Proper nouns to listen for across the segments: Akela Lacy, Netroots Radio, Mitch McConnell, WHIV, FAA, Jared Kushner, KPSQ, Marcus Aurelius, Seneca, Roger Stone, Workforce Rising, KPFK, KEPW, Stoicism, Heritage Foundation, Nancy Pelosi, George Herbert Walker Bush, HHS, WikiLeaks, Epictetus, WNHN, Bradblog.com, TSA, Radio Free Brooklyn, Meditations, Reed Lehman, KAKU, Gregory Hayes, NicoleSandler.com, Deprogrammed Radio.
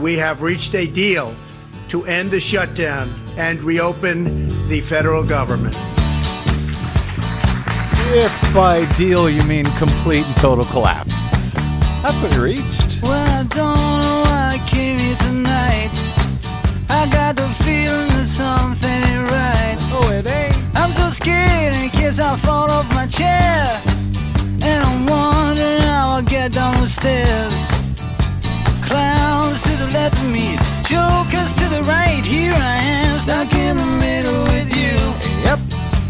We have reached a deal to end the shutdown and reopen the federal government. If by deal you mean complete and total collapse, that's what we reached. Well, I don't know why I came here tonight. I got the feeling that something ain't right. Oh, it ain't. I'm so scared in case I fall off my chair. And I'm wondering how I'll get down the stairs. Clowns to the left of me, jokers to the right. Here I am, stuck in the middle with you. Yep.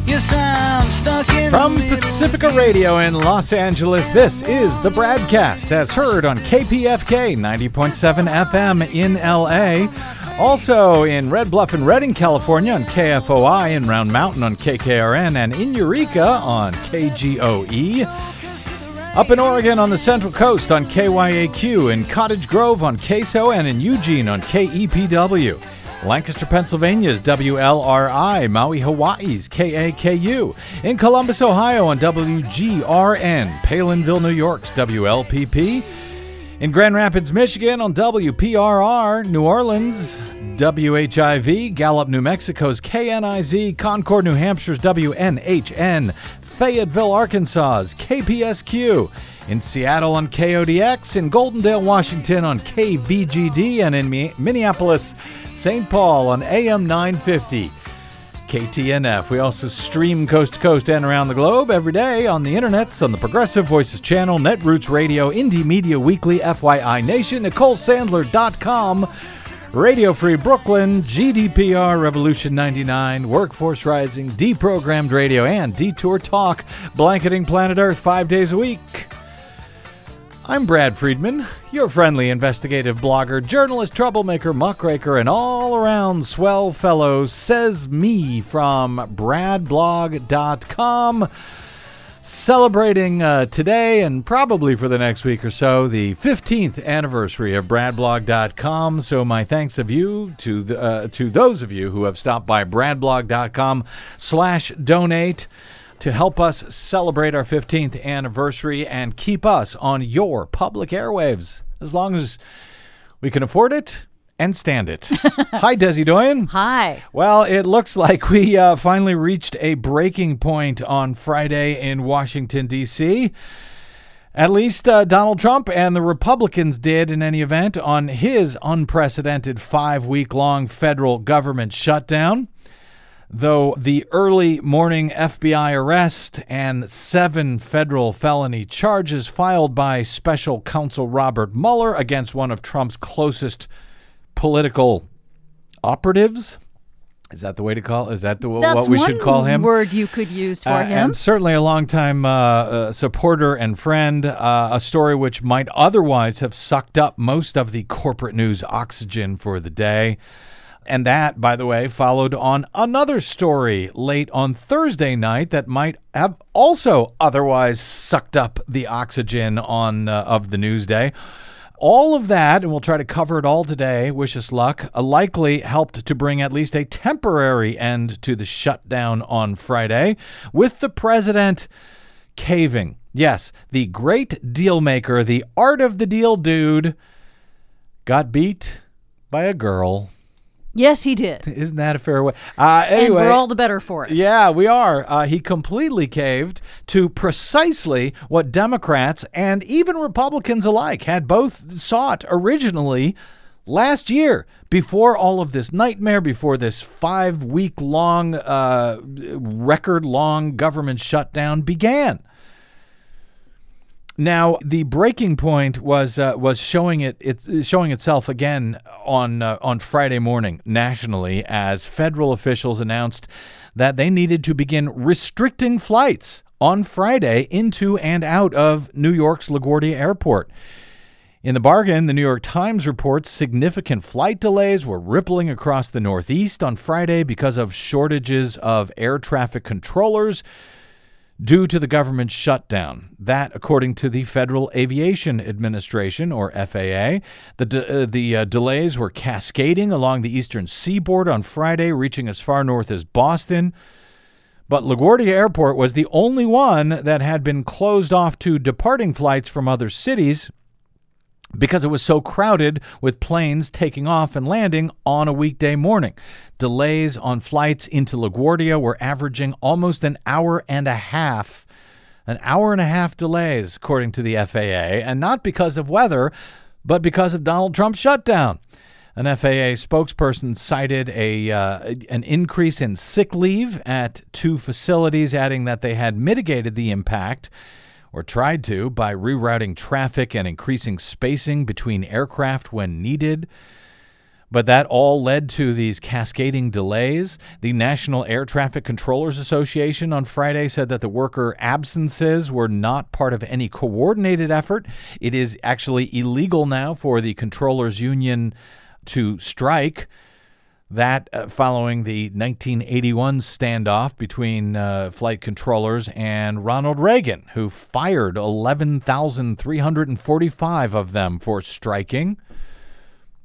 Yes, I'm stuck in from the middle. From Pacifica Radio in Los Angeles, this is the BradCast, as heard on KPFK 90.7 FM in LA. Also in Red Bluff and Redding, California on KFOI, in Round Mountain on KKRN, and in Eureka on KGOE. Up in Oregon on the Central Coast on KYAQ, in Cottage Grove on KSO, and in Eugene on KEPW. Lancaster, Pennsylvania's WLRI, Maui, Hawaii's KAKU, in Columbus, Ohio on WGRN, Palinville, New York's WLPP, in Grand Rapids, Michigan on WPRR, New Orleans, WHIV, Gallup, New Mexico's KNIZ, Concord, New Hampshire's WNHN, Fayetteville, Arkansas's KPSQ, in Seattle on KODX, in Goldendale, Washington on KBGD, and in Minneapolis, St. Paul on AM 950, KTNF. We also stream coast to coast and around the globe every day on the internets, on the Progressive Voices Channel, Netroots Radio, Indie Media Weekly, FYI Nation, NicoleSandler.com, Radio Free Brooklyn, GDPR, Revolution 99, Workforce Rising, Deprogrammed Radio, and Detour Talk, blanketing planet Earth 5 days a week. I'm Brad Friedman, your friendly investigative blogger, journalist, troublemaker, muckraker, and all-around swell fellow, says me from Bradblog.com. Celebrating today and probably for the next week or so, the 15th anniversary of Bradblog.com. So my thanks of you to those of you who have stopped by Bradblog.com/donate to help us celebrate our 15th anniversary and keep us on your public airwaves as long as we can afford it and stand it. Hi, Desi Doyen. Hi. Well, it looks like we finally reached a breaking point on Friday in Washington, D.C. At least Donald Trump and the Republicans did, in any event, on his unprecedented 5-week-long federal government shutdown. Though the early morning FBI arrest and 7 federal felony charges filed by special counsel Robert Mueller against one of Trump's closest political operatives. Is that the way to call? Is that what we should call him? That's one word you could use for him. And certainly a longtime supporter and friend, a story which might otherwise have sucked up most of the corporate news oxygen for the day. And that, by the way, followed on another story late on Thursday night that might have also otherwise sucked up the oxygen on of the news day. All of that, and we'll try to cover it all today, wish us luck, likely helped to bring at least a temporary end to the shutdown on Friday, with the president caving. Yes, the great deal maker, the art of the deal dude, got beat by a girl. Yes, he did. Isn't that a fair way? Anyway, and we're all the better for it. Yeah, we are. He completely caved to precisely what Democrats and even Republicans alike had both sought originally last year, before all of this nightmare, before this 5-week-long, record-long government shutdown began. Now, the breaking point was showing itself again on Friday morning nationally, as federal officials announced that they needed to begin restricting flights on Friday into and out of New York's LaGuardia Airport. In the bargain, the New York Times reports significant flight delays were rippling across the Northeast on Friday because of shortages of air traffic controllers due to the government shutdown. That, according to the Federal Aviation Administration, or FAA, the delays were cascading along the eastern seaboard on Friday, reaching as far north as Boston. But LaGuardia Airport was the only one that had been closed off to departing flights from other cities because it was so crowded with planes taking off and landing on a weekday morning. Delays on flights into LaGuardia were averaging almost an hour and a half delays, according to the FAA, and not because of weather, but because of Donald Trump's shutdown. An FAA spokesperson cited an increase in sick leave at two facilities, adding that they had mitigated the impact, or tried to, by rerouting traffic and increasing spacing between aircraft when needed. But that all led to these cascading delays. The National Air Traffic Controllers Association on Friday said that the worker absences were not part of any coordinated effort. It is actually illegal now for the controllers union to strike. That following the 1981 standoff between flight controllers and Ronald Reagan, who fired 11,345 of them for striking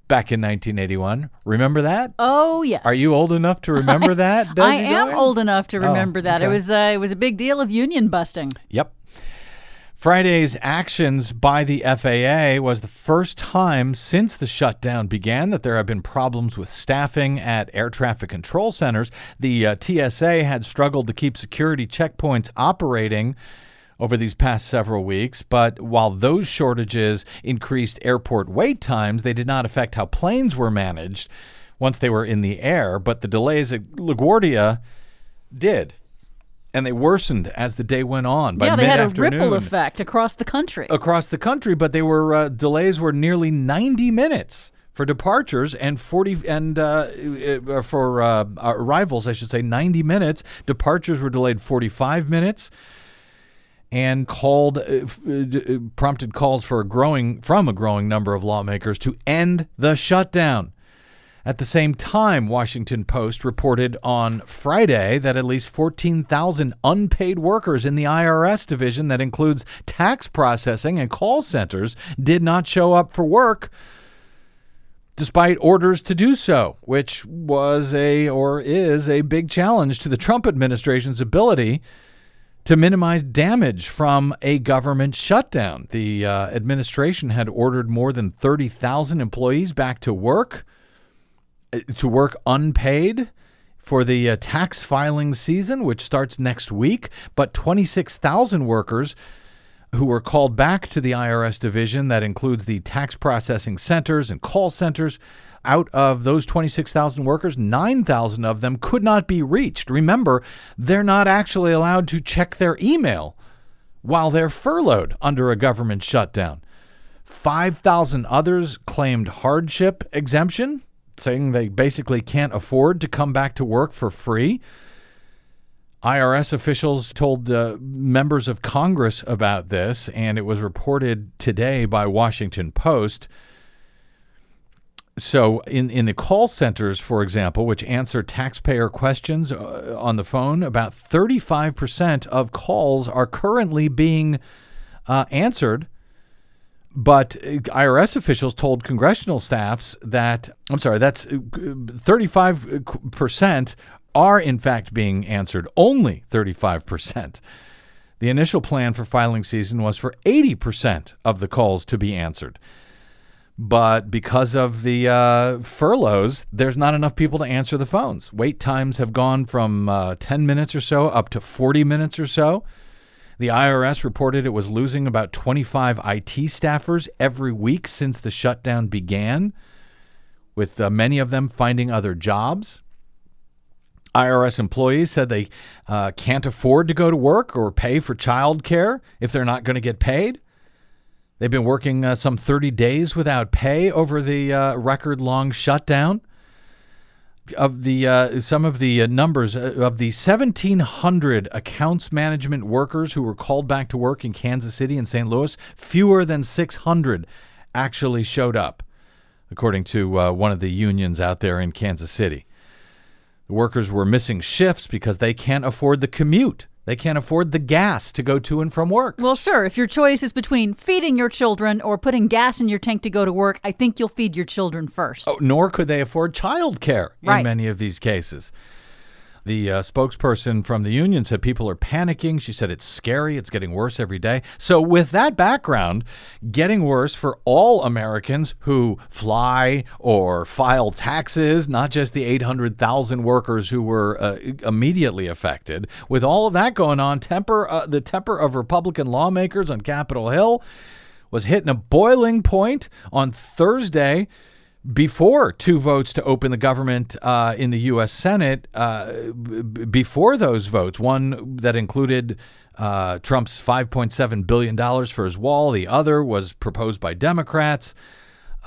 back in 1981. Remember that? Oh, yes. Are you old enough to remember that, Desi? I am old enough to remember that. Okay. It was a big deal of union busting. Yep. Friday's actions by the FAA was the first time since the shutdown began that there have been problems with staffing at air traffic control centers. The TSA had struggled to keep security checkpoints operating over these past several weeks, but while those shortages increased airport wait times, they did not affect how planes were managed once they were in the air, but the delays at LaGuardia did. And they worsened as the day went on. By they had a ripple effect across the country. But they were delays were nearly 90 minutes for departures and arrivals. I should say 90 minutes. Departures were delayed 45 minutes, and prompted calls for a growing number of lawmakers to end the shutdown. At the same time, Washington Post reported on Friday that at least 14,000 unpaid workers in the IRS division that includes tax processing and call centers did not show up for work despite orders to do so, which was is a big challenge to the Trump administration's ability to minimize damage from a government shutdown. The administration had ordered more than 30,000 employees back to work unpaid for the tax filing season, which starts next week. But 26,000 workers who were called back to the IRS division, that includes the tax processing centers and call centers, out of those 26,000 workers, 9,000 of them could not be reached. Remember, they're not actually allowed to check their email while they're furloughed under a government shutdown. 5,000 others claimed hardship exemption, saying they basically can't afford to come back to work for free. IRS officials told members of Congress about this, and it was reported today by Washington Post. So in the call centers, for example, which answer taxpayer questions on the phone, about 35% of calls are currently being answered. But IRS officials told congressional staffs that's 35% are in fact being answered, only 35%. The initial plan for filing season was for 80% of the calls to be answered. But because of the furloughs, there's not enough people to answer the phones. Wait times have gone from 10 minutes or so up to 40 minutes or so. The IRS reported it was losing about 25 IT staffers every week since the shutdown began, with many of them finding other jobs. IRS employees said they can't afford to go to work or pay for childcare if they're not going to get paid. They've been working some 30 days without pay over the record-long shutdown. Of the some of the numbers of the 1,700 accounts management workers who were called back to work in Kansas City and St. Louis, fewer than 600 actually showed up, according to one of the unions out there in Kansas City. The workers were missing shifts because they can't afford the commute. They can't afford the gas to go to and from work. Well, sure. If your choice is between feeding your children or putting gas in your tank to go to work, I think you'll feed your children first. Oh, nor could they afford childcare in many of these cases. The spokesperson from the union said people are panicking. She said it's scary. It's getting worse every day. So with that background, getting worse for all Americans who fly or file taxes, not just the 800,000 workers who were immediately affected. With all of that going on, the temper of Republican lawmakers on Capitol Hill was hitting a boiling point on Thursday before two votes to open the government in the U.S. Senate, before those votes, one that included Trump's $5.7 billion for his wall. The other was proposed by Democrats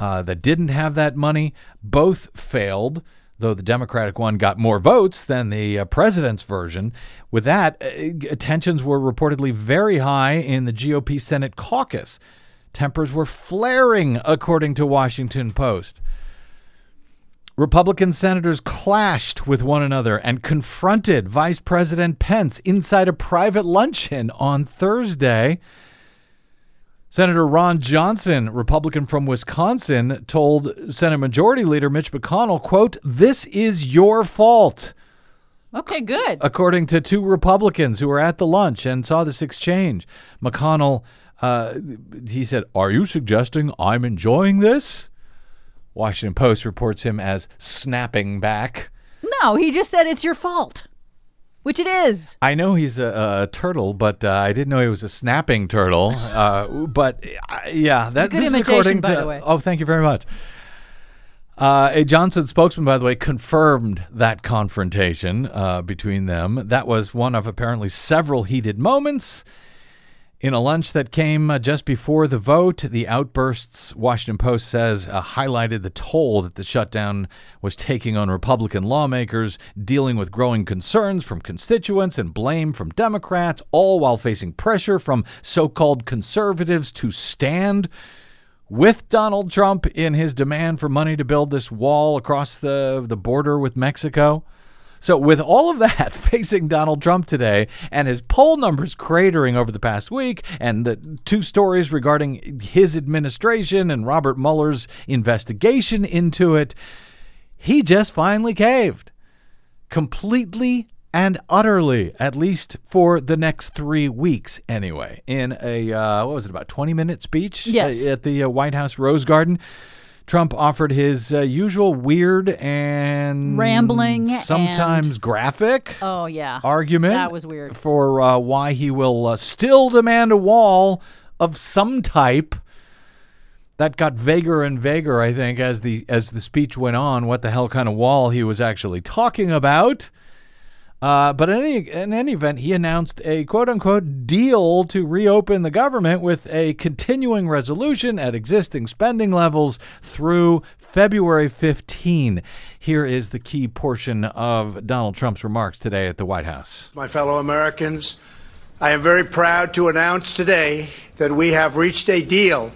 that didn't have that money. Both failed, though the Democratic one got more votes than the president's version. With that, tensions were reportedly very high in the GOP Senate caucus. Tempers were flaring, according to Washington Post. Republican senators clashed with one another and confronted Vice President Pence inside a private luncheon on Thursday. Senator Ron Johnson, Republican from Wisconsin, told Senate Majority Leader Mitch McConnell, quote, "This is your fault." Okay, good. According to two Republicans who were at the lunch and saw this exchange, McConnell he said, "Are you suggesting I'm enjoying this?" Washington Post reports him as snapping back. No, he just said it's your fault, which it is. I know he's a turtle, but I didn't know he was a snapping turtle. Yeah, that's good imitation, by the way. Oh, thank you very much. A Johnson spokesman, by the way, confirmed that confrontation between them. That was one of apparently several heated moments. In a lunch that came just before the vote, the outbursts, Washington Post says, highlighted the toll that the shutdown was taking on Republican lawmakers, dealing with growing concerns from constituents and blame from Democrats, all while facing pressure from so-called conservatives to stand with Donald Trump in his demand for money to build this wall across the border with Mexico. So with all of that facing Donald Trump today and his poll numbers cratering over the past week and the two stories regarding his administration and Robert Mueller's investigation into it, he just finally caved. Completely and utterly, at least for the next 3 weeks anyway, in a, what was it, about 20-minute speech? Yes. At the White House Rose Garden. Trump offered his usual weird and rambling, sometimes graphic. Oh yeah, argument that was weird for why he will still demand a wall of some type. That got vaguer and vaguer, I think, as the speech went on. What the hell kind of wall he was actually talking about? But in any event, he announced a quote-unquote deal to reopen the government with a continuing resolution at existing spending levels through February 15. Here is the key portion of Donald Trump's remarks today at the White House. My fellow Americans, I am very proud to announce today that we have reached a deal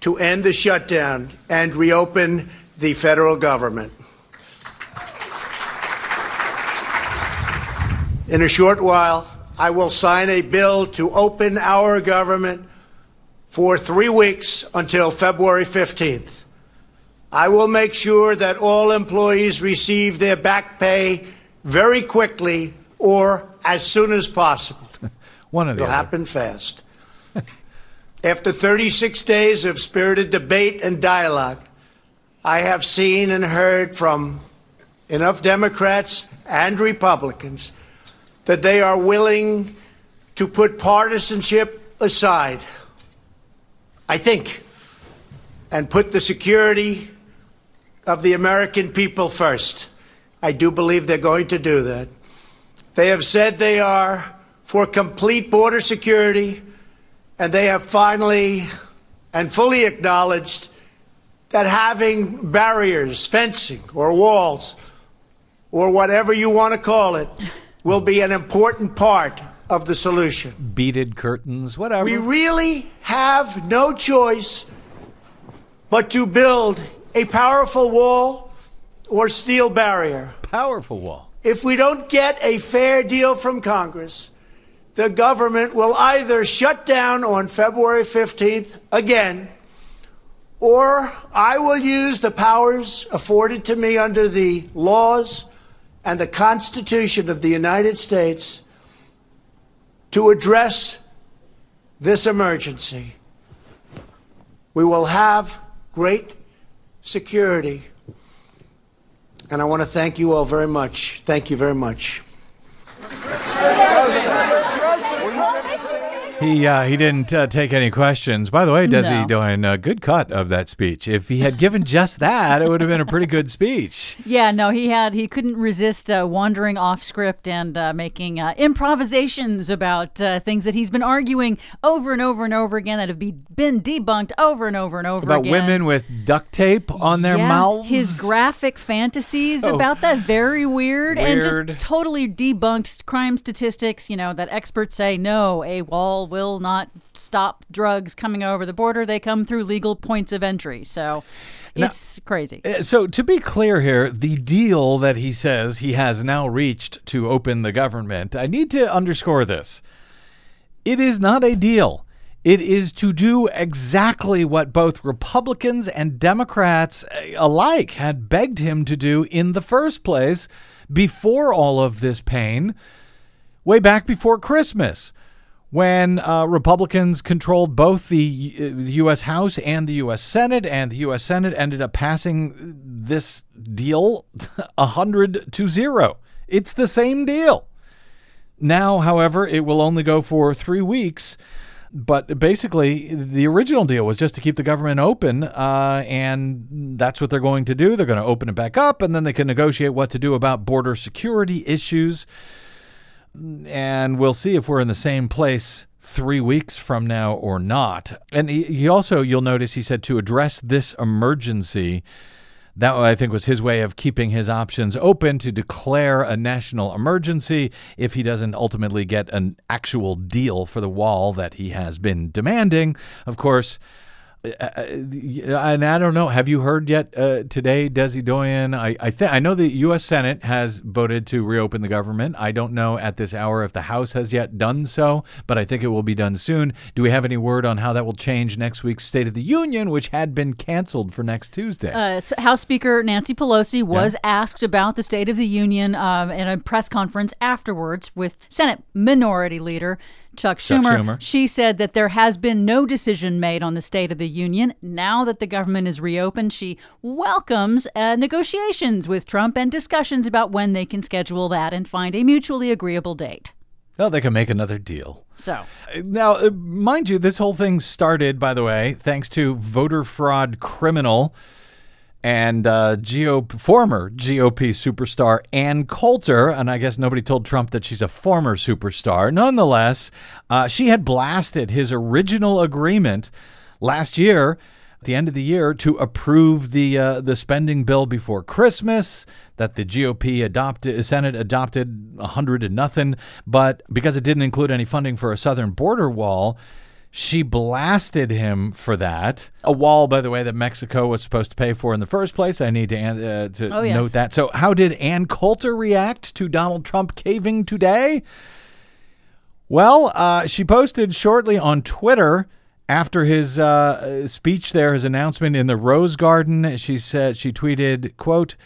to end the shutdown and reopen the federal government. In a short while, I will sign a bill to open our government for 3 weeks until February 15th. I will make sure that all employees receive their back pay very quickly or as soon as possible. It'll happen fast. After 36 days of spirited debate and dialogue, I have seen and heard from enough Democrats and Republicans that they are willing to put partisanship aside, I think, and put the security of the American people first. I do believe they're going to do that. They have said they are for complete border security, and they have finally and fully acknowledged that having barriers, fencing, or walls, or whatever you want to call it, will be an important part of the solution. Beaded curtains, whatever. We really have no choice but to build a powerful wall or steel barrier. Powerful wall. If we don't get a fair deal from Congress, the government will either shut down on February 15th again, or I will use the powers afforded to me under the laws and the Constitution of the United States to address this emergency. We will have great security. And I want to thank you all very much. Thank you very much. He didn't take any questions. By the way, Desi Doyen, a good cut of that speech. If he had given just that, it would have been a pretty good speech. Yeah, no, he couldn't resist wandering off script and making improvisations about things that he's been arguing over and over and over again that have been debunked over and over and over about again. About women with duct tape on their mouths. His graphic fantasies about that. Very weird. And just totally debunked crime statistics, you know, that experts say, no, a wall will not stop drugs coming over the border. They come through legal points of entry. So it's crazy. So to be clear here, the deal that he says he has now reached to open the government, I need to underscore this. It is not a deal. It is to do exactly what both Republicans and Democrats alike had begged him to do in the first place before all of this pain, way back before Christmas, when Republicans controlled both the U.S. House and the U.S. Senate, and the U.S. Senate ended up passing this deal 100-0. It's the same deal. Now, however, it will only go for 3 weeks. But basically, the original deal was just to keep the government open, and that's what they're going to do. They're going to open it back up, and then they can negotiate what to do about border security issues. And we'll see if we're in the same place 3 weeks from now or not. And he also, you'll notice, he said to address this emergency. That, I think, was his way of keeping his options open to declare a national emergency if he doesn't ultimately get an actual deal for the wall that he has been demanding. Of course, and I don't know, have you heard yet today, Desi Doyen? I know the U.S. Senate has voted to reopen the government. I don't know at this hour if the House has yet done so, but I think it will be done soon. Do we have any word on how that will change next week's State of the Union, which had been canceled for next Tuesday? House Speaker Nancy Pelosi was asked about the State of the Union in a press conference afterwards with Senate Minority Leader Chuck Schumer. She said that there has been no decision made on the State of the Union. Now that the government is reopened, she welcomes negotiations with Trump and discussions about when they can schedule that and find a mutually agreeable date. Well, they can make another deal. So now, mind you, this whole thing started, by the way, thanks to voter fraud criminal and former GOP superstar Ann Coulter, and I guess nobody told Trump that she's a former superstar. Nonetheless, she had blasted his original agreement last year, at the end of the year, to approve the spending bill before Christmas that the GOP Senate adopted 100-0, but because it didn't include any funding for a southern border wall, she blasted him for that. A wall, by the way, that Mexico was supposed to pay for in the first place. I need to note that. So how did Ann Coulter react to Donald Trump caving today? Well, she posted shortly on Twitter after his speech there, his announcement in the Rose Garden. She said, she tweeted, quote,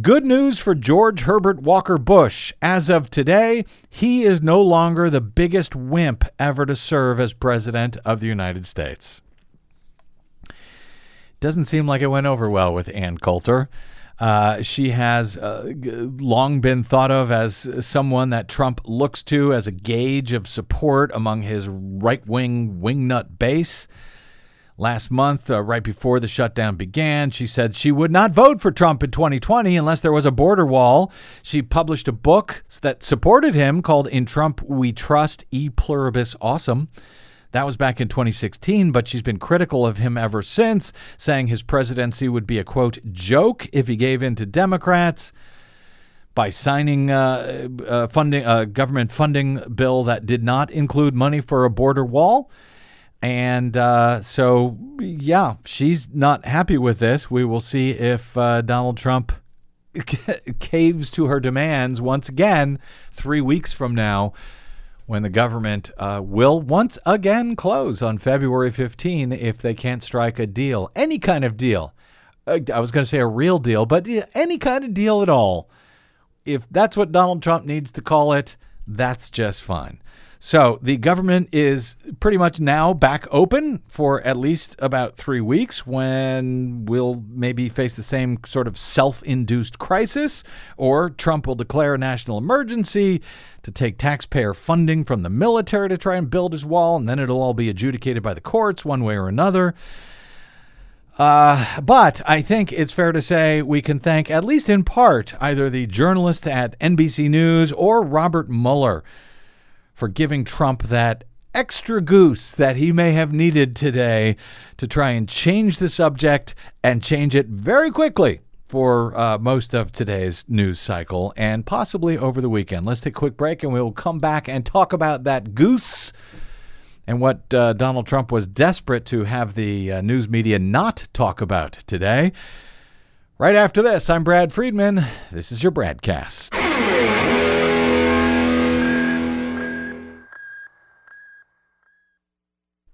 "Good news for George Herbert Walker Bush. As of today, he is no longer the biggest wimp ever to serve as president of the United States." Doesn't seem like it went over well with Ann Coulter. She has long been thought of as someone that Trump looks to as a gauge of support among his right-wing wingnut base. Last month, right before the shutdown began, she said she would not vote for Trump in 2020 unless there was a border wall. She published a book that supported him called In Trump We Trust, E Pluribus Awesum. That was back in 2016, but she's been critical of him ever since, saying his presidency would be a, quote, joke if he gave in to Democrats. By signing a government funding bill that did not include money for a border wall. And so, she's not happy with this. We will see if Donald Trump caves to her demands once again 3 weeks from now, when the government will once again close on February 15 if they can't strike a deal. Any kind of deal. I was going to say a real deal, but any kind of deal at all if that's what Donald Trump needs to call it, that's just fine. So the government is pretty much now back open for at least about 3 weeks, when we'll maybe face the same sort of self-induced crisis, or Trump will declare a national emergency to take taxpayer funding from the military to try and build his wall, and then it'll all be adjudicated by the courts one way or another. But I think it's fair to say we can thank, at least in part, either the journalist at NBC News or Robert Mueller for giving Trump that extra goose that he may have needed today to try and change the subject, and change it very quickly for most of today's news cycle, and possibly over the weekend. Let's take a quick break, and we'll come back and talk about that goose and what Donald Trump was desperate to have the news media not talk about today. Right after this, I'm Brad Friedman. This is your BradCast.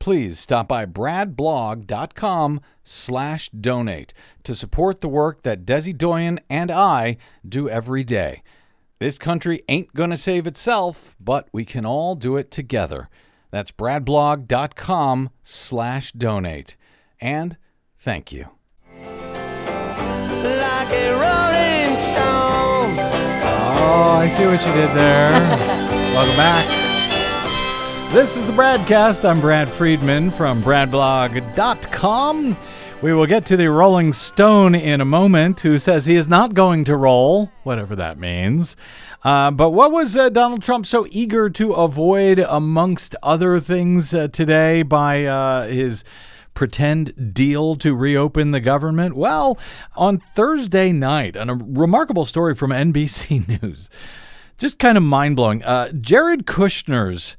Please stop by Bradblog.com/donate to support the work that Desi Doyen and I do every day. This country ain't gonna save itself, but we can all do it together. That's Bradblog.com/donate. And thank you. Like a rolling stone. Oh, I see what you did there. Welcome back. This is the BradCast. I'm Brad Friedman from Bradblog.com. We will get to the Rolling Stone in a moment, who says he is not going to roll, whatever that means. But what was Donald Trump so eager to avoid, amongst other things, today by his pretend deal to reopen the government? Well, on Thursday night, on a remarkable story from NBC News, just kind of mind-blowing, Jared Kushner's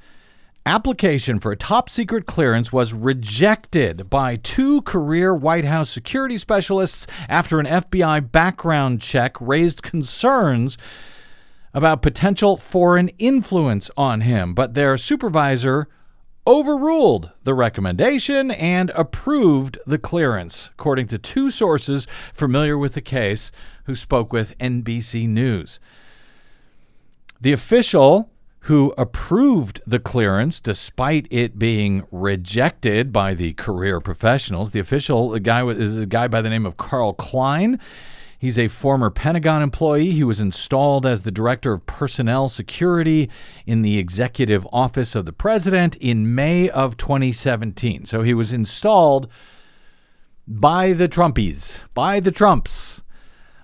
application for a top-secret clearance was rejected by two career White House security specialists after an FBI background check raised concerns about potential foreign influence on him. But their supervisor overruled the recommendation and approved the clearance, according to two sources familiar with the case who spoke with NBC News. The official who approved the clearance despite it being rejected by the career professionals. The official, the guy is a guy by the name of Carl Klein. He's a former Pentagon employee. He was installed as the director of personnel security in the executive office of the president in May of 2017. So he was installed by the Trumpies, by the Trumps.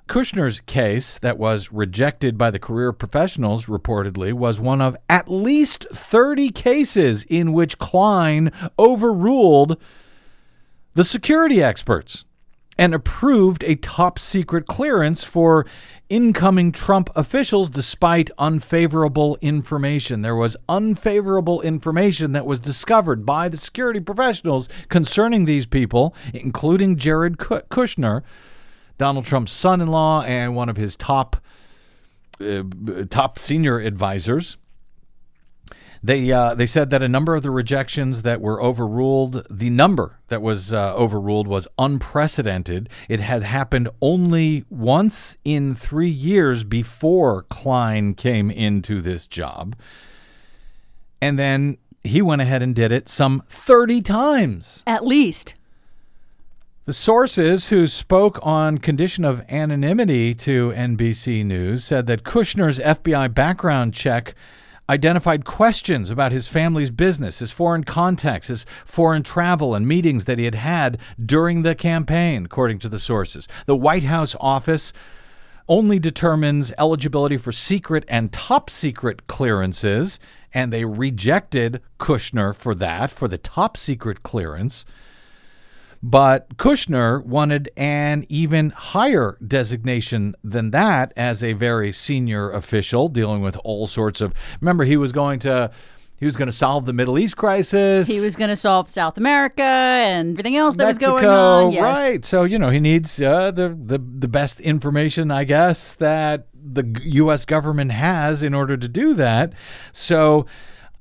Kushner's case that was rejected by the career professionals, reportedly, was one of at least 30 cases in which Klein overruled the security experts and approved a top-secret clearance for incoming Trump officials despite unfavorable information. There was unfavorable information that was discovered by the security professionals concerning these people, including Jared Kushner, Donald Trump's son-in-law, and one of his top senior advisors. They said that a number of the rejections that were overruled, the number that was overruled was unprecedented. It had happened only once in 3 years before Klein came into this job. And then he went ahead and did it some 30 times. At least. The sources who spoke on condition of anonymity to NBC News said that Kushner's FBI background check identified questions about his family's business, his foreign contacts, his foreign travel, and meetings that he had had during the campaign, according to the sources. The White House office only determines eligibility for secret and top-secret clearances, and they rejected Kushner for that, for the top-secret clearance. But Kushner wanted an even higher designation than that as a very senior official dealing with all sorts of... Remember, he was going to solve the Middle East crisis. He was going to solve South America and everything else that Mexico, was going on. Yes. Right. So, you know, he needs the best information, I guess, that the U.S. government has in order to do that. So...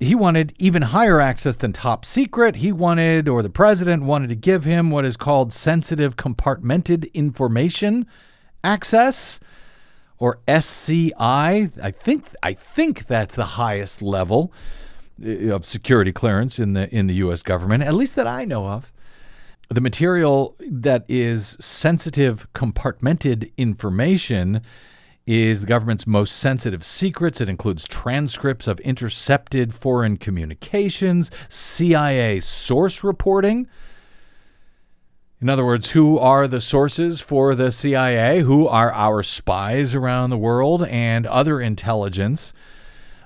he wanted even higher access than top secret. He wanted, or the president wanted to give him what is called sensitive compartmented information access, or SCI. I think that's the highest level of security clearance in the U.S. government, at least that I know of. The material that is sensitive compartmented information is the government's most sensitive secrets. It includes transcripts of intercepted foreign communications, CIA source reporting. In other words, who are the sources for the CIA? Who are our spies around the world and other intelligence?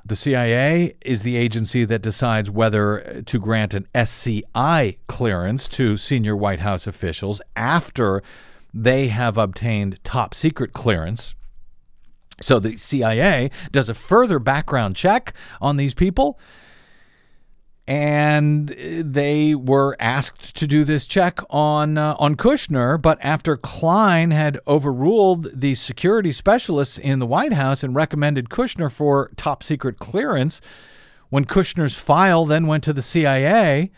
The CIA is the agency that decides whether to grant an SCI clearance to senior White House officials after they have obtained top secret clearance. So the CIA does a further background check on these people, and they were asked to do this check on Kushner. But after Klein had overruled the security specialists in the White House and recommended Kushner for top secret clearance, when Kushner's file then went to the CIA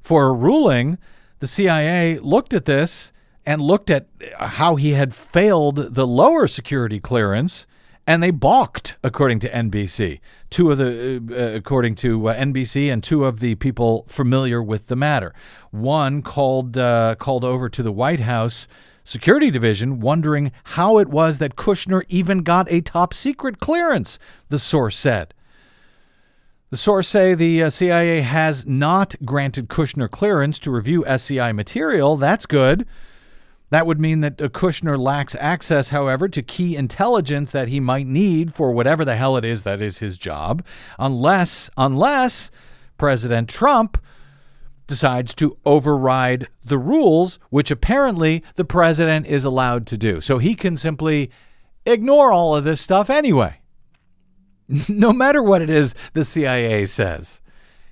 for a ruling, the CIA looked at this and looked at how he had failed the lower security clearance. And they balked, according to NBC. According to NBC, and two of the people familiar with the matter. One called over to the White House Security Division, wondering how it was that Kushner even got a top secret clearance. The source said. The source say the CIA has not granted Kushner clearance to review SCI material. That's good. That would mean that Kushner lacks access, however, to key intelligence that he might need for whatever the hell it is that is his job, unless President Trump decides to override the rules, which apparently the president is allowed to do. So he can simply ignore all of this stuff anyway, no matter what it is the CIA says.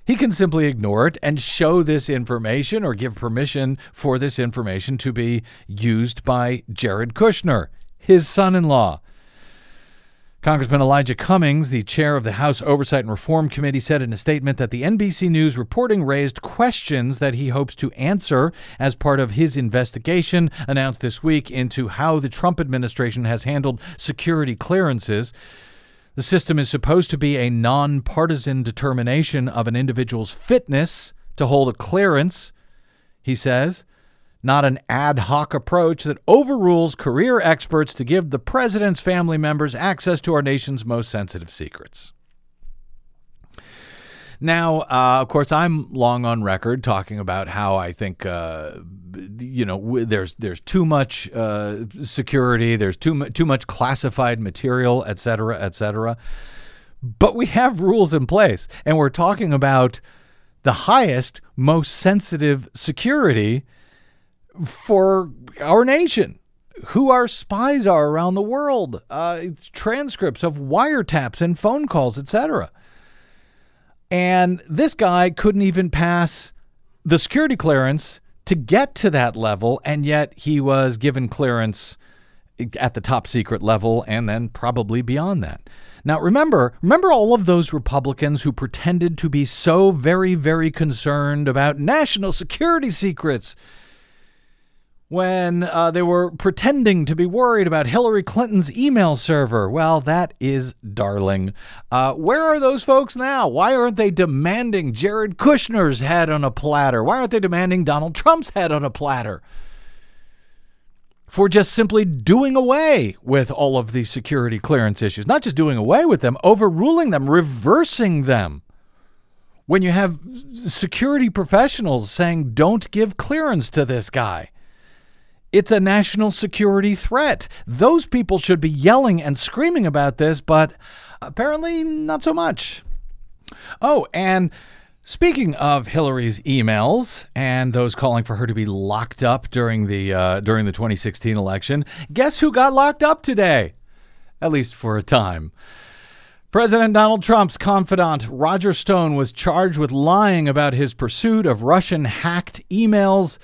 He can simply ignore it and show this information or give permission for this information to be used by Jared Kushner, his son-in-law. Congressman Elijah Cummings, the chair of the House Oversight and Reform Committee, said in a statement that the NBC News reporting raised questions that he hopes to answer as part of his investigation announced this week into how the Trump administration has handled security clearances. The system is supposed to be a nonpartisan determination of an individual's fitness to hold a clearance, he says, not an ad hoc approach that overrules career experts to give the president's family members access to our nation's most sensitive secrets. Now, of course, I'm long on record talking about how I think, there's too much security, there's too much classified material, et cetera, et cetera. But we have rules in place, and we're talking about the highest, most sensitive security for our nation. Who our spies are around the world, it's transcripts of wiretaps and phone calls, et cetera. And this guy couldn't even pass the security clearance to get to that level, and yet he was given clearance at the top secret level and then probably beyond that. Now, remember all of those Republicans who pretended to be so very, very concerned about national security secrets when they were pretending to be worried about Hillary Clinton's email server. Well, that is darling. Where are those folks now? Why aren't they demanding Jared Kushner's head on a platter? Why aren't they demanding Donald Trump's head on a platter? For just simply doing away with all of these security clearance issues. Not just doing away with them, overruling them, reversing them. When you have security professionals saying, don't give clearance to this guy. It's a national security threat. Those people should be yelling and screaming about this, but apparently not so much. Oh, and Speaking of Hillary's emails and those calling for her to be locked up during the 2016 election, guess who got locked up today? At least for a time. President Donald Trump's confidant, Roger Stone, was charged with lying about his pursuit of Russian-hacked emails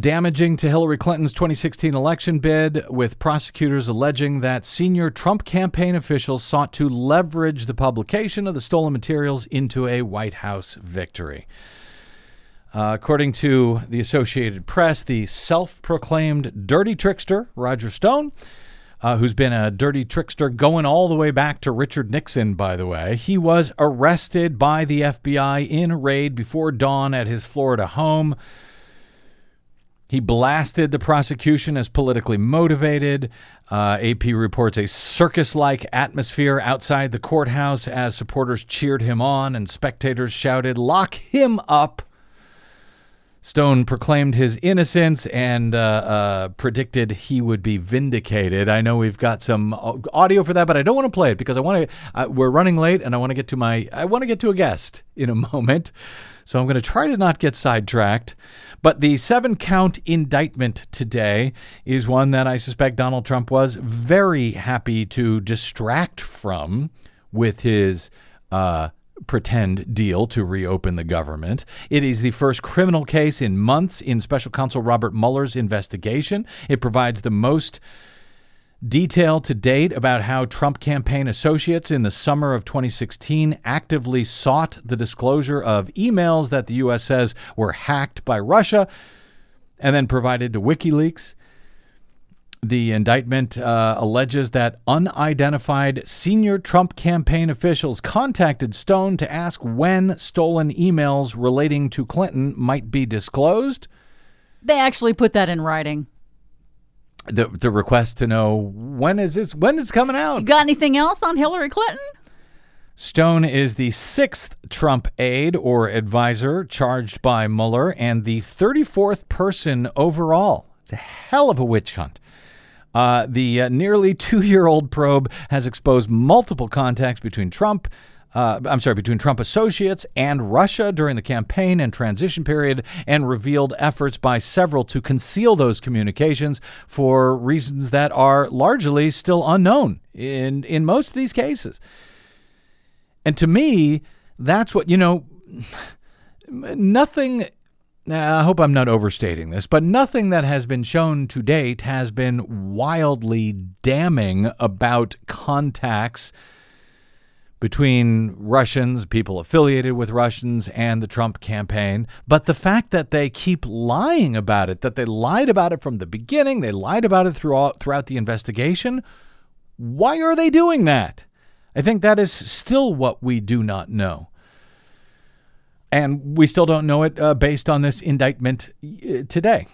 damaging to Hillary Clinton's 2016 election bid, with prosecutors alleging that senior Trump campaign officials sought to leverage the publication of the stolen materials into a White House victory. According to the Associated Press, the self-proclaimed dirty trickster, Roger Stone, who's been a dirty trickster going all the way back to Richard Nixon, by the way, he was arrested by the FBI in a raid before dawn at his Florida home. He blasted the prosecution as politically motivated. AP reports a circus-like atmosphere outside the courthouse as supporters cheered him on and spectators shouted, "Lock him up." Stone proclaimed his innocence and predicted he would be vindicated. I know we've got some audio for that, but I don't want to play it because I want to. We're running late, and I want to get to a guest in a moment, so I'm going to try to not get sidetracked. But the 7-count indictment today is one that I suspect Donald Trump was very happy to distract from with his pretend deal to reopen the government. It is the first criminal case in months in special counsel Robert Mueller's investigation. It provides the most detail to date about how Trump campaign associates in the summer of 2016 actively sought the disclosure of emails that the U.S. says were hacked by Russia and then provided to WikiLeaks. The indictment alleges that unidentified senior Trump campaign officials contacted Stone to ask when stolen emails relating to Clinton might be disclosed. They actually put that in writing. The request to know when is coming out. You got anything else on Hillary Clinton? Stone is the 6th Trump aide or advisor charged by Mueller and the 34th person overall. It's a hell of a witch hunt. The nearly 2-year-old probe has exposed multiple contacts between Trump associates and Russia during the campaign and transition period, and revealed efforts by several to conceal those communications for reasons that are largely still unknown in most of these cases. And to me, that's what, nothing... I hope I'm not overstating this, but nothing that has been shown to date has been wildly damning about contacts between Russians, people affiliated with Russians, and the Trump campaign. But the fact that they keep lying about it, that they lied about it from the beginning, they lied about it throughout the investigation, why are they doing that? I think that is still what we do not know. And we still don't know it based on this indictment today.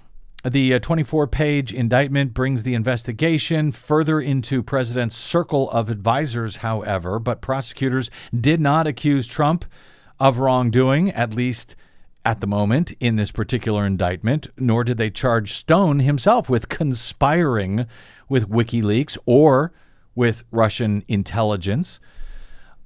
The 24-page indictment brings the investigation further into President's circle of advisors, however, but prosecutors did not accuse Trump of wrongdoing, at least at the moment, in this particular indictment, nor did they charge Stone himself with conspiring with WikiLeaks or with Russian intelligence.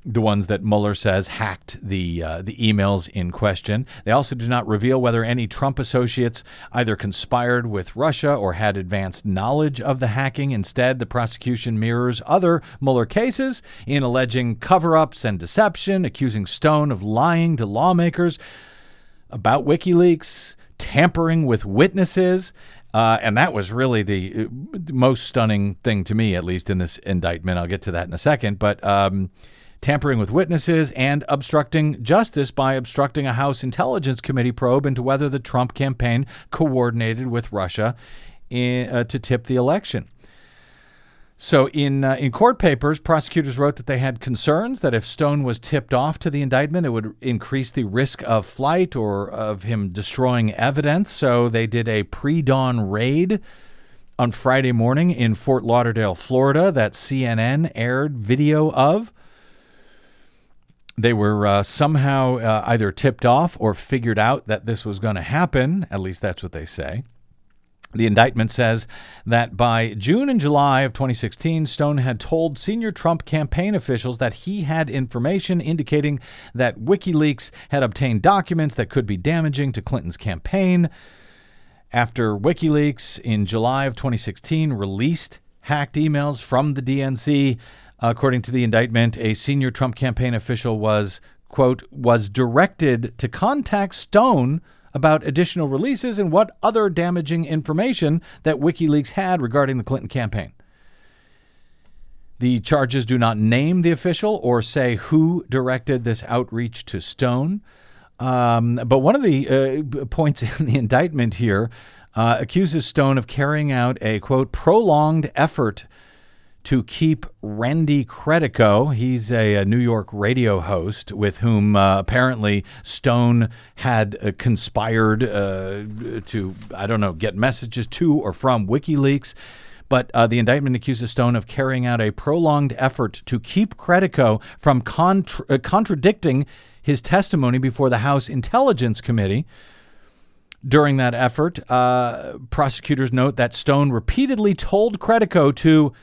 The ones that Mueller says hacked the emails in question. They also do not reveal whether any Trump associates either conspired with Russia or had advanced knowledge of the hacking. Instead, the prosecution mirrors other Mueller cases in alleging cover-ups and deception, accusing Stone of lying to lawmakers about WikiLeaks, tampering with witnesses. And that was really the most stunning thing to me, at least in this indictment. I'll get to that in a second. But tampering with witnesses and obstructing justice by obstructing a House Intelligence Committee probe into whether the Trump campaign coordinated with Russia to tip the election. So in court papers, prosecutors wrote that they had concerns that if Stone was tipped off to the indictment, it would increase the risk of flight or of him destroying evidence. So they did a pre-dawn raid on Friday morning in Fort Lauderdale, Florida, that CNN aired video of. They were somehow either tipped off or figured out that this was going to happen. At least that's what they say. The indictment says that by June and July of 2016, Stone had told senior Trump campaign officials that he had information indicating that WikiLeaks had obtained documents that could be damaging to Clinton's campaign. After WikiLeaks in July of 2016 released hacked emails from the DNC, according to the indictment, a senior Trump campaign official was, quote, was directed to contact Stone about additional releases and what other damaging information that WikiLeaks had regarding the Clinton campaign. The charges do not name the official or say who directed this outreach to Stone. But one of the points in the indictment here accuses Stone of carrying out a, quote, prolonged effort to keep Randy Credico, he's a New York radio host with whom apparently Stone had conspired to, I don't know, get messages to or from WikiLeaks. But the indictment accuses Stone of carrying out a prolonged effort to keep Credico from contradicting his testimony before the House Intelligence Committee. During that effort, prosecutors note that Stone repeatedly told Credico to,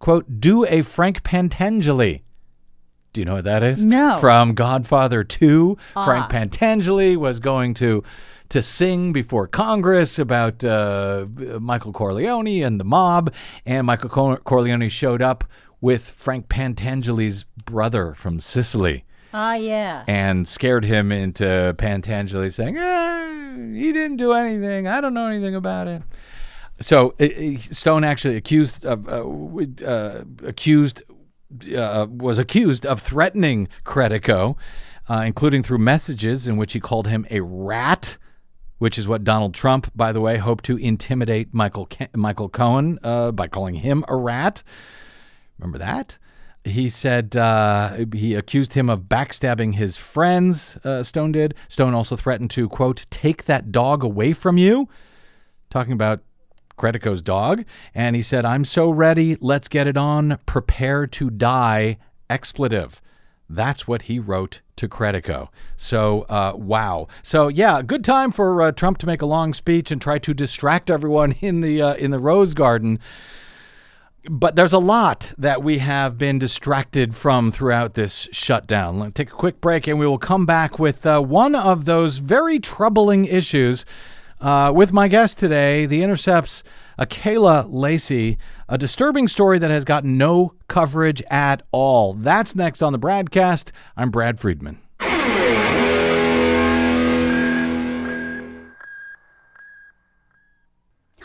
quote, do a Frank Pantangeli. Do you know what that is? No. From Godfather 2, Frank Pantangeli was going to sing before Congress about Michael Corleone and the mob, and Michael Corleone showed up with Frank Pantangeli's brother from Sicily. Ah, yeah. And scared him into Pantangeli saying, he didn't do anything. I don't know anything about it. So Stone actually was accused of threatening Credico, including through messages in which he called him a rat, which is what Donald Trump, by the way, hoped to intimidate Michael Cohen by calling him a rat. Remember that? He said he accused him of backstabbing his friends, Stone did. Stone also threatened to, quote, take that dog away from you, talking about Credico's dog. And he said, I'm so ready. Let's get it on. Prepare to die. Expletive. That's what he wrote to Credico. So, wow. So, yeah, good time for Trump to make a long speech and try to distract everyone in the Rose Garden. But there's a lot that we have been distracted from throughout this shutdown. Let's take a quick break, and we will come back with one of those very troubling issues with my guest today, The Intercept's Akela Lacy, a disturbing story that has gotten no coverage at all. That's next on the BradCast. I'm Brad Friedman.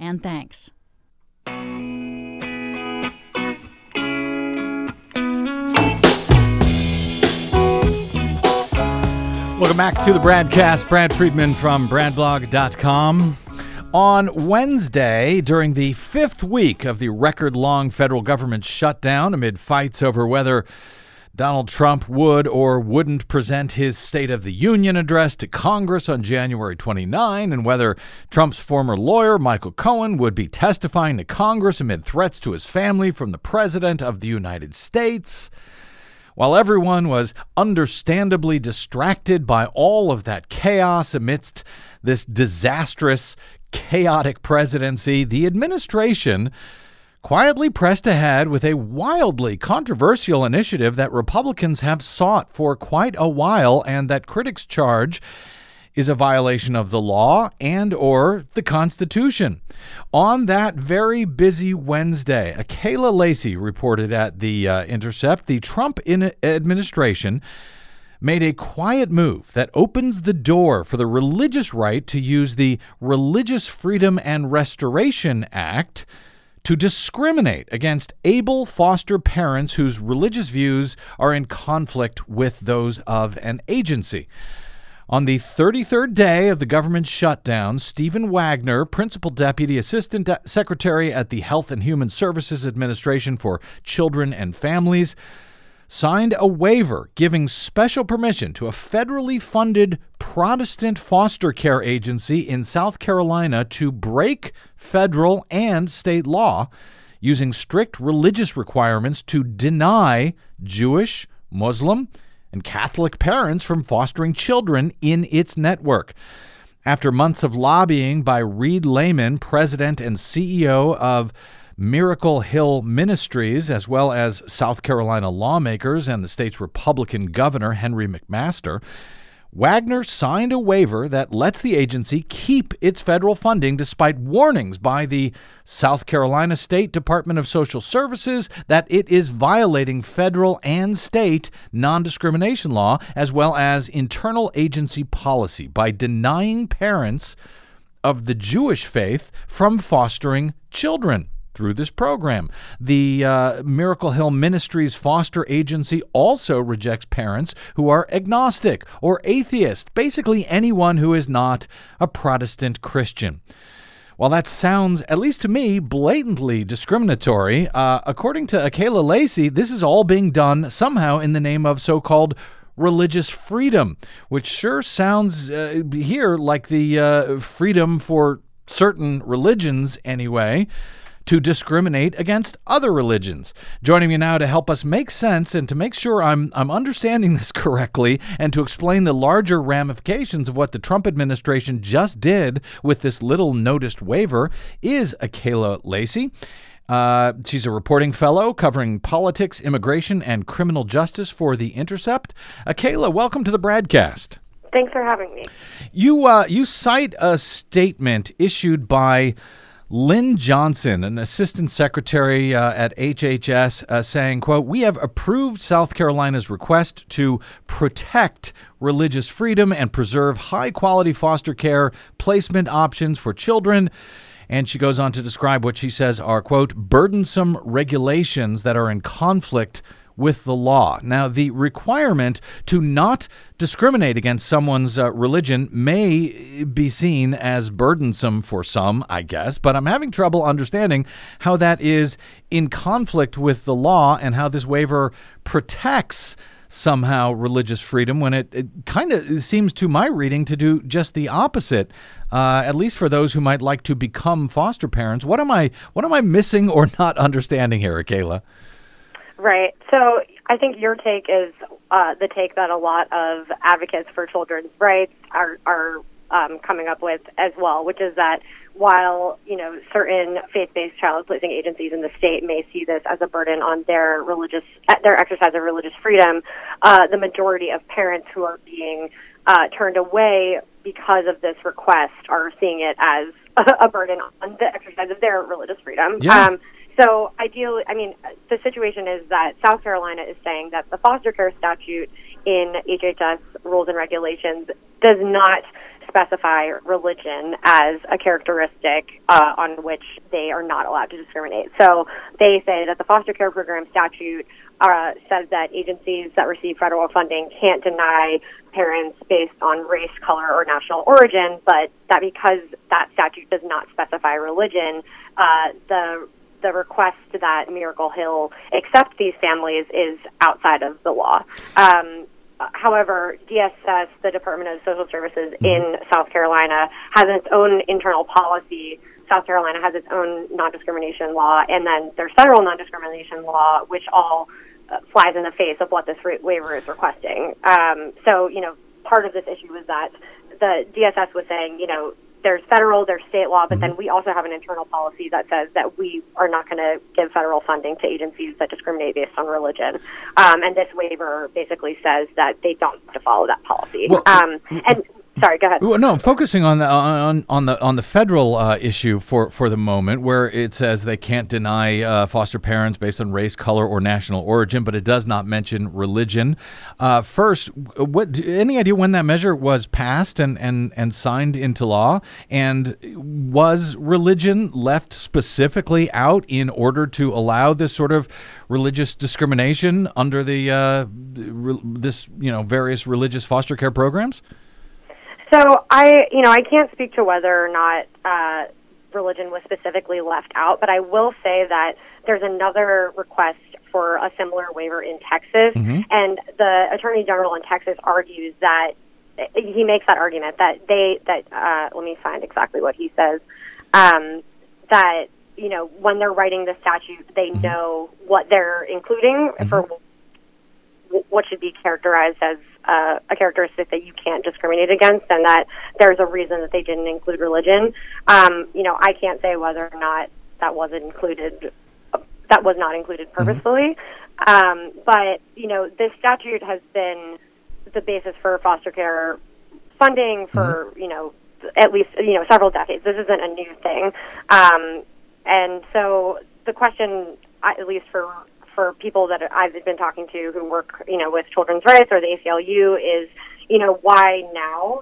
And thanks. Welcome back to the BradCast. Brad Friedman from Bradblog.com. On Wednesday, during the fifth week of the record-long federal government shutdown amid fights over whether Donald Trump would or wouldn't present his State of the Union address to Congress on January 29, and whether Trump's former lawyer, Michael Cohen, would be testifying to Congress amid threats to his family from the President of the United States. While everyone was understandably distracted by all of that chaos amidst this disastrous, chaotic presidency, the administration quietly pressed ahead with a wildly controversial initiative that Republicans have sought for quite a while and that critics charge is a violation of the law and or the Constitution. On that very busy Wednesday, Akela Lacy reported at The Intercept, the Trump administration made a quiet move that opens the door for the religious right to use the Religious Freedom and Restoration Act to discriminate against able foster parents whose religious views are in conflict with those of an agency. On the 33rd day of the government shutdown, Stephen Wagner, Principal Deputy Assistant Secretary at the Health and Human Services Administration for Children and Families, signed a waiver giving special permission to a federally funded Protestant foster care agency in South Carolina to break federal and state law using strict religious requirements to deny Jewish, Muslim, and Catholic parents from fostering children in its network. After months of lobbying by Reed Lehman, president and CEO of Miracle Hill Ministries, as well as South Carolina lawmakers and the state's Republican governor, Henry McMaster, Wagner signed a waiver that lets the agency keep its federal funding despite warnings by the South Carolina State Department of Social Services that it is violating federal and state non-discrimination law as well as internal agency policy by denying parents of the Jewish faith from fostering children through this program. The Miracle Hill Ministries foster agency also rejects parents who are agnostic or atheist, basically anyone who is not a Protestant Christian. While that sounds, at least to me, blatantly discriminatory, according to Akela Lacy, this is all being done somehow in the name of so-called religious freedom, which sure sounds here like the freedom for certain religions anyway, to discriminate against other religions. Joining me now to help us make sense and to make sure I'm understanding this correctly and to explain the larger ramifications of what the Trump administration just did with this little noticed waiver is Akela Lacy. She's a reporting fellow covering politics, immigration, and criminal justice for The Intercept. Akela, welcome to the BradCast. Thanks for having me. You cite a statement issued by Lynn Johnson, an assistant secretary at HHS, saying, quote, "We have approved South Carolina's request to protect religious freedom and preserve high-quality foster care placement options for children." And she goes on to describe what she says are, quote, "burdensome regulations that are in conflict with the law." Now, the requirement to not discriminate against someone's religion may be seen as burdensome for some, I guess, but I'm having trouble understanding how that is in conflict with the law and how this waiver protects somehow religious freedom when it kind of seems to my reading to do just the opposite, at least for those who might like to become foster parents. What am I missing or not understanding here, Akela? Right. So I think your take is the take that a lot of advocates for children's rights are coming up with as well, which is that while, you know, certain faith-based child placing agencies in the state may see this as a burden on their exercise of religious freedom, the majority of parents who are being turned away because of this request are seeing it as a burden on the exercise of their religious freedom. Yeah. So ideally, I mean, the situation is that South Carolina is saying that the foster care statute in HHS rules and regulations does not specify religion as a characteristic on which they are not allowed to discriminate. So they say that the foster care program statute says that agencies that receive federal funding can't deny parents based on race, color, or national origin, but that because that statute does not specify religion, the request that Miracle Hill accept these families is outside of the law. However, DSS, the Department of Social Services in South Carolina, has its own internal policy. South Carolina has its own non-discrimination law, and then there's federal non-discrimination law, which all flies in the face of what this waiver is requesting. So, you know, part of this issue was that the DSS was saying, you know, there's federal, there's state law, but then we also have an internal policy that says that we are not going to give federal funding to agencies that discriminate based on religion. And this waiver basically says that they don't have to follow that policy. Well, and sorry, go ahead. Well, no, I'm focusing on the federal issue for the moment, where it says they can't deny foster parents based on race, color, or national origin, but it does not mention religion. First, any idea when that measure was passed and signed into law? And was religion left specifically out in order to allow this sort of religious discrimination under the various religious foster care programs? So I can't speak to whether or not religion was specifically left out, but I will say that there's another request for a similar waiver in Texas, mm-hmm. and the Attorney General in Texas argues that he makes that argument that let me find exactly what he says, that, you know, when they're writing the statute, they mm-hmm. know what they're including mm-hmm. for what should be characterized as a characteristic that you can't discriminate against, and that there's a reason that they didn't include religion. I can't say whether or not that wasn't included, that was not included purposefully. Mm-hmm. But, this statute has been the basis for foster care funding for, mm-hmm. At least, several decades. This isn't a new thing. And so the question, at least for people that I've been talking to who work, with children's rights or the ACLU is, why now?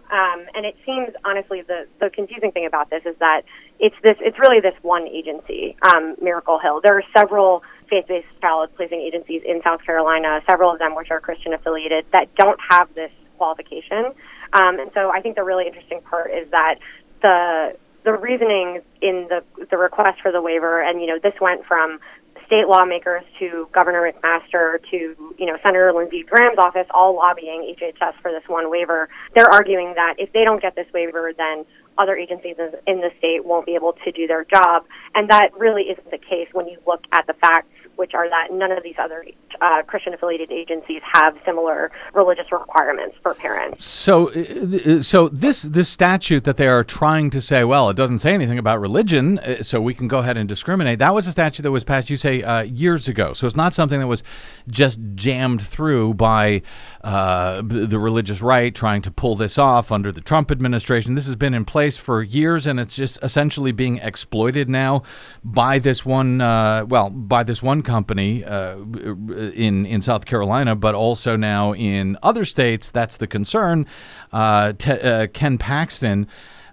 And it seems, honestly, the confusing thing about this is that it's really this one agency, Miracle Hill. There are several faith-based child placing agencies in South Carolina, several of them which are Christian-affiliated, that don't have this qualification. And so I think the really interesting part is that the reasoning in the request for the waiver, and, this went from state lawmakers to Governor McMaster to, Senator Lindsey Graham's office, all lobbying HHS for this one waiver. They're arguing that if they don't get this waiver, then other agencies in the state won't be able to do their job. And that really isn't the case when you look at the facts, which are that none of these other Christian-affiliated agencies have similar religious requirements for parents. So this statute that they are trying to say, well, it doesn't say anything about religion, so we can go ahead and discriminate. That was a statute that was passed, you say, years ago. So it's not something that was just jammed through by the religious right trying to pull this off under the Trump administration. This has been in place for years, and it's just essentially being exploited now by this one, by this one company in South Carolina, but also now in other states. That's the concern. Ken Paxton,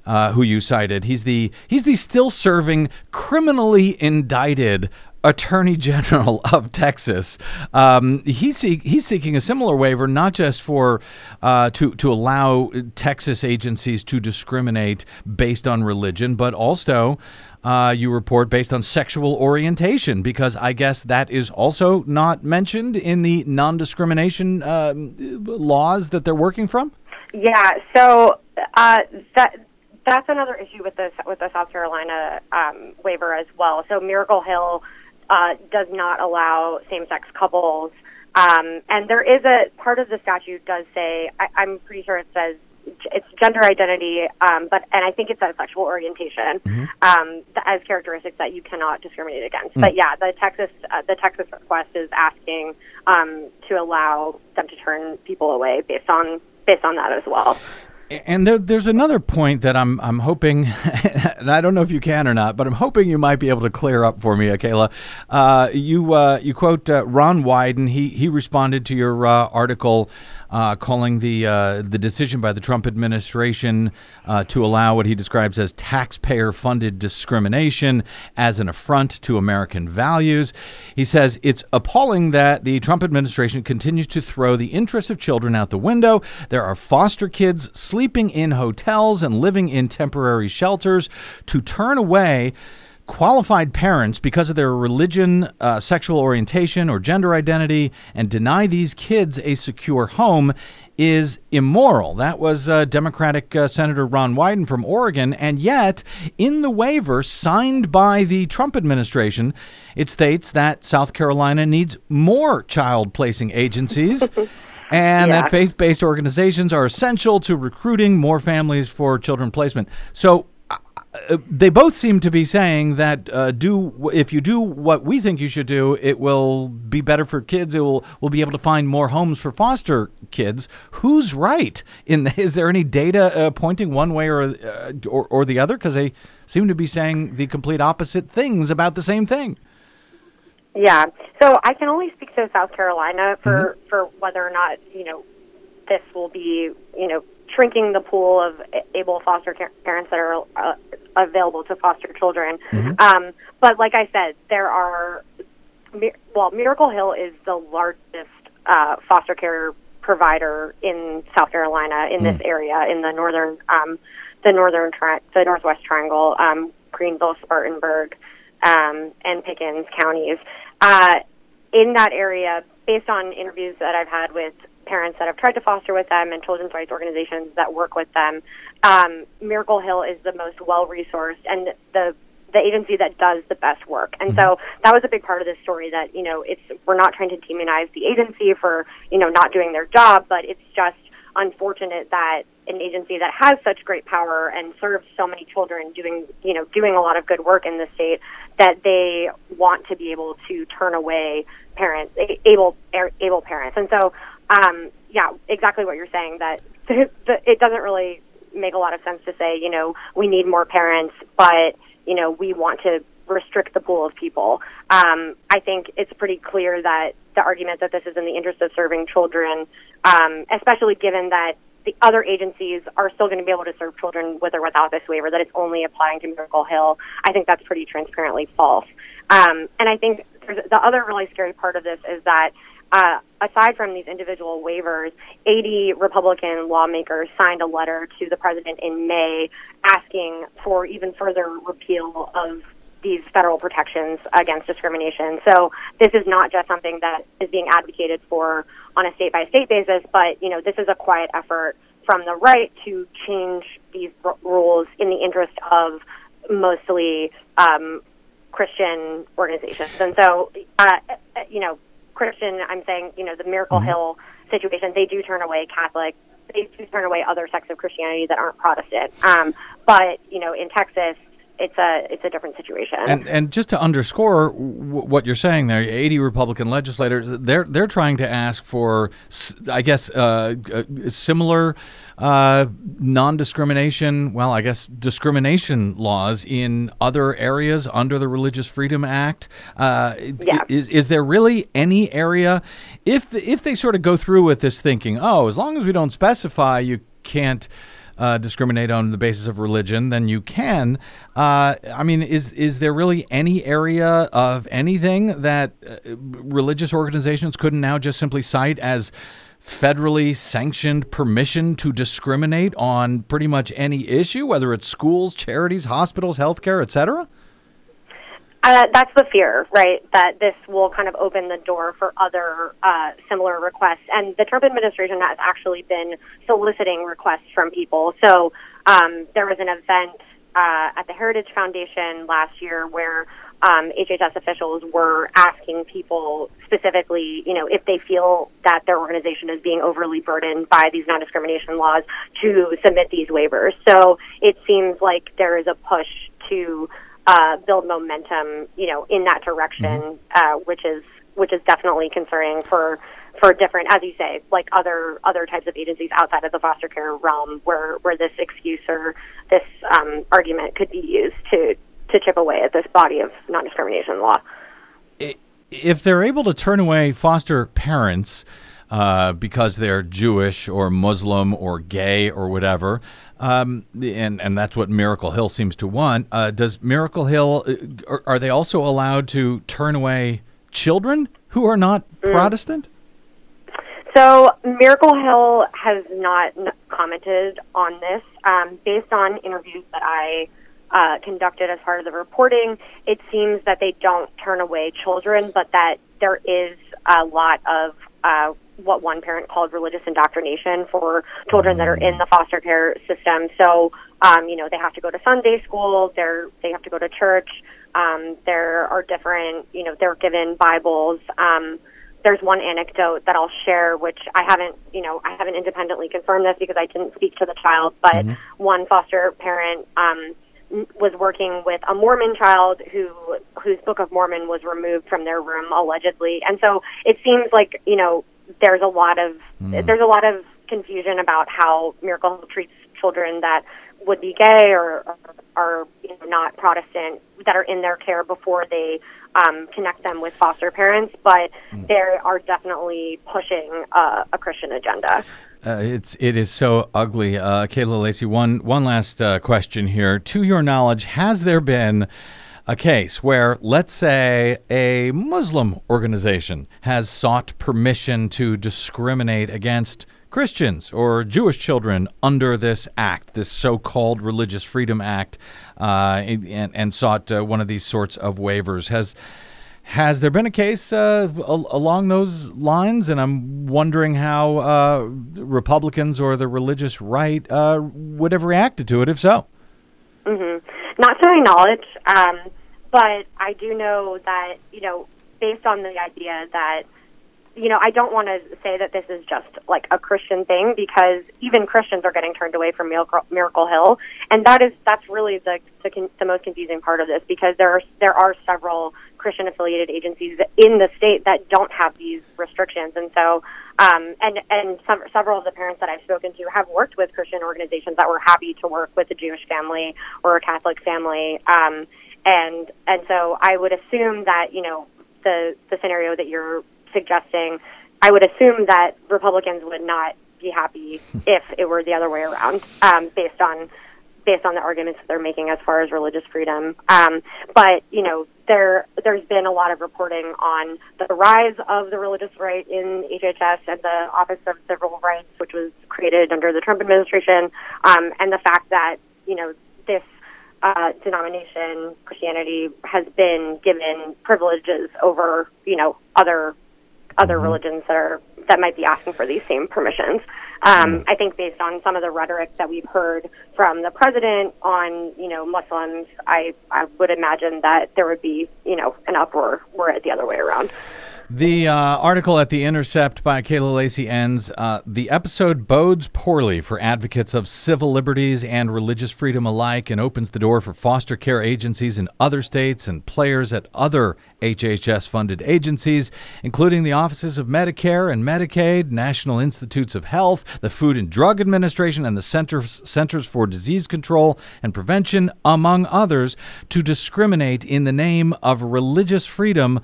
who you cited, he's the still serving criminally indicted Attorney General of Texas. He's seeking a similar waiver, not just for to allow Texas agencies to discriminate based on religion, but also you report based on sexual orientation, because I guess that is also not mentioned in the non-discrimination laws that they're working from. Yeah, so that's another issue with the South Carolina waiver as well. So Miracle Hill does not allow same-sex couples. And there is part of the statute does say, I'm pretty sure it says it's gender identity, and I think it's a sexual orientation mm-hmm. As characteristics that you cannot discriminate against. Mm-hmm. But yeah, the Texas request is asking to allow them to turn people away based on that as well. And there's another point that I'm hoping, and I don't know if you can or not, but I'm hoping you might be able to clear up for me, Akela. You quote Ron Wyden. He responded to your article calling the decision by the Trump administration to allow what he describes as taxpayer-funded discrimination as an affront to American values. He says, it's appalling that the Trump administration continues to throw the interests of children out the window. There are foster kids sleeping in hotels and living in temporary shelters. To turn away qualified parents because of their religion, sexual orientation, or gender identity, and deny these kids a secure home is immoral. That was Democratic Senator Ron Wyden from Oregon. And yet, in the waiver signed by the Trump administration, it states that South Carolina needs more child-placing agencies. And yeah. That faith-based organizations are essential to recruiting more families for children placement. So they both seem to be saying that if you do what we think you should do, it will be better for kids. It will be able to find more homes for foster kids. Who's right? Is there any data pointing one way or the other? Because they seem to be saying the complete opposite things about the same thing. Yeah, so I can only speak to South Carolina for whether or not, this will be, shrinking the pool of able foster parents that are available to foster children. Mm-hmm. But like I said, Miracle Hill is the largest foster care provider in South Carolina in this area, in the Northwest Triangle, Greenville, Spartanburg, and Pickens counties. In that area, based on interviews that I've had with parents that have tried to foster with them and children's rights organizations that work with them, Miracle Hill is the most well-resourced and the agency that does the best work. And so that was a big part of this story, that, you know, we're not trying to demonize the agency for, you know, not doing their job, but it's just unfortunate that an agency that has such great power and serves so many children doing a lot of good work in the state, that they want to be able to turn away parents, able parents. And so, yeah, exactly what you're saying, that it doesn't really make a lot of sense to say, you know, we need more parents, but, you know, we want to restrict the pool of people. I think it's pretty clear that the argument that this is in the interest of serving children, especially given that the other agencies are still going to be able to serve children with or without this waiver, that it's only applying to Miracle Hill, I think that's pretty transparently false. And I think the other really scary part of this is that aside from these individual waivers, 80 Republican lawmakers signed a letter to the president in May asking for even further repeal of these federal protections against discrimination. So this is not just something that is being advocated for on a state-by-state basis, but, you know, this is a quiet effort from the right to change these rules in the interest of mostly Christian organizations. And so, you know, Christian, I'm saying, you know, the Miracle Hill situation, they do turn away Catholic, they do turn away other sects of Christianity that aren't Protestant. But, you know, in Texas, it's a different situation. And just to underscore what you're saying there, 80 Republican legislators, they're trying to ask for, I guess, similar non-discrimination, well, I guess discrimination laws in other areas under the Religious Freedom Act. Yeah. Is there really any area, if they sort of go through with this thinking, oh, as long as we don't specify you can't discriminate on the basis of religion, then you can. I mean, is there really any area of anything that religious organizations couldn't now just simply cite as federally sanctioned permission to discriminate on pretty much any issue, whether it's schools, charities, hospitals, healthcare, et cetera? That's the fear, right, that this will kind of open the door for other similar requests. And the Trump administration has actually been soliciting requests from people. So there was an event at the Heritage Foundation last year where HHS officials were asking people specifically, you know, if they feel that their organization is being overly burdened by these non-discrimination laws, to submit these waivers. So it seems like there is a push to build momentum, you know, in that direction, which is definitely concerning for different, as you say, like other types of agencies outside of the foster care realm, where this excuse or this argument could be used to chip away at this body of non-discrimination law. If they're able to turn away foster parents because they're Jewish or Muslim or gay or whatever, and that's what Miracle Hill seems to want. Does Miracle Hill, are they also allowed to turn away children who are not Protestant? So Miracle Hill has not commented on this. Based on interviews that I conducted as part of the reporting, it seems that they don't turn away children, but that there is a lot of what one parent called religious indoctrination for children that are in the foster care system. So, you know, they have to go to Sunday school, they have to go to church, there are different, you know, they're given Bibles. There's one anecdote that I'll share, which I haven't independently confirmed this because I didn't speak to the child, but one foster parent was working with a Mormon child whose Book of Mormon was removed from their room, allegedly. And so it seems like, you know, there's a lot of confusion about how Miracle Hill treats children that would be gay or are, you know, not Protestant, that are in their care before they connect them with foster parents. But they are definitely pushing a Christian agenda. It is so ugly. Akela Lacy, one last question here. To your knowledge, has there been a case where, let's say, a Muslim organization has sought permission to discriminate against Christians or Jewish children under this act, this so-called Religious Freedom Act, and sought one of these sorts of waivers. Has there been a case along those lines? And I'm wondering how Republicans or the religious right would have reacted to it, if so. Mm-hmm. Not to my knowledge, but I do know that, you know, based on the idea that, you know, I don't want to say that this is just like a Christian thing, because even Christians are getting turned away from Miracle Hill, and that's really the most confusing part of this, because there are several Christian affiliated agencies in the state that don't have these restrictions, and so several of the parents that I've spoken to have worked with Christian organizations that were happy to work with a Jewish family or a Catholic family, and so I would assume that, you know, the scenario that you're suggesting, I would assume that Republicans would not be happy if it were the other way around, based on the arguments that they're making as far as religious freedom. But, you know, there's been a lot of reporting on the rise of the religious right in HHS and the Office of Civil Rights, which was created under the Trump administration, and the fact that, you know, this denomination, Christianity, has been given privileges over, you know, other religions that might be asking for these same permissions. I think based on some of the rhetoric that we've heard from the president on, you know, Muslims, I would imagine that there would be, you know, an uproar were it the other way around. The article at The Intercept by Akela Lacy ends, the episode bodes poorly for advocates of civil liberties and religious freedom alike, and opens the door for foster care agencies in other states and players at other HHS-funded agencies, including the offices of Medicare and Medicaid, National Institutes of Health, the Food and Drug Administration, and the Centers for Disease Control and Prevention, among others, to discriminate in the name of religious freedom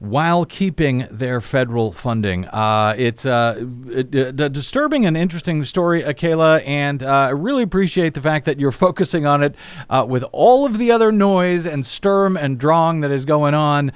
while keeping their federal funding. It's a disturbing and interesting story, Akela, and I really appreciate the fact that you're focusing on it with all of the other noise and sturm and drang that is going on.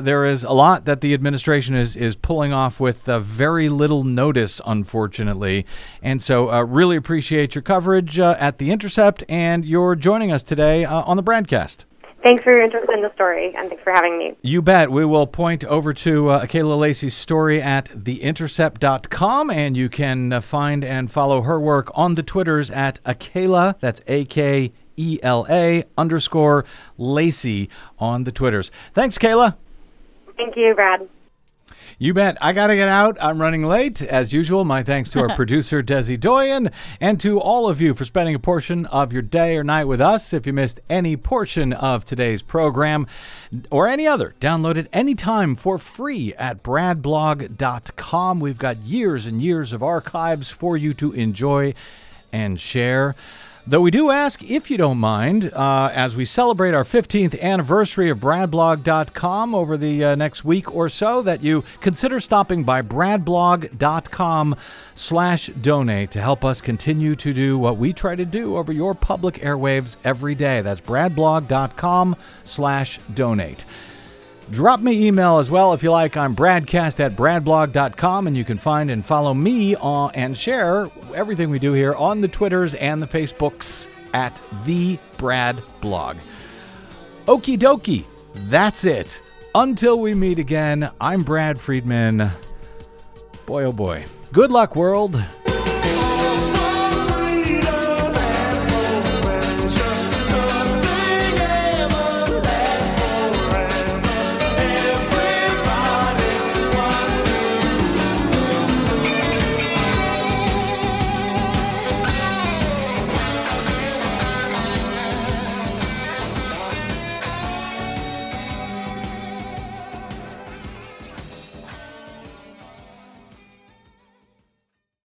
There is a lot that the administration is pulling off with very little notice, unfortunately. And so really appreciate your coverage at The Intercept, and you're joining us today on the BradCast. Thanks for your interest in the story, and thanks for having me. You bet. We will point over to Akela Lacy's story at theintercept.com, and you can find and follow her work on the Twitters at Akela, that's Akela_Lacy on the Twitters. Thanks, Akela. Thank you, Brad. You bet. I got to get out. I'm running late. As usual, my thanks to our producer, Desi Doyen, and to all of you for spending a portion of your day or night with us. If you missed any portion of today's program or any other, download it anytime for free at Bradblog.com. We've got years and years of archives for you to enjoy and share. Though we do ask, if you don't mind, as we celebrate our 15th anniversary of Bradblog.com over the next week or so, that you consider stopping by Bradblog.com/donate to help us continue to do what we try to do over your public airwaves every day. That's Bradblog.com/donate. Drop me email as well if you like. I'm bradcast@bradblog.com, and you can find and follow me on and share everything we do here on the Twitters and the Facebooks at The Brad Blog. Okie dokie, that's it. Until we meet again, I'm Brad Friedman. Boy, oh boy. Good luck, world.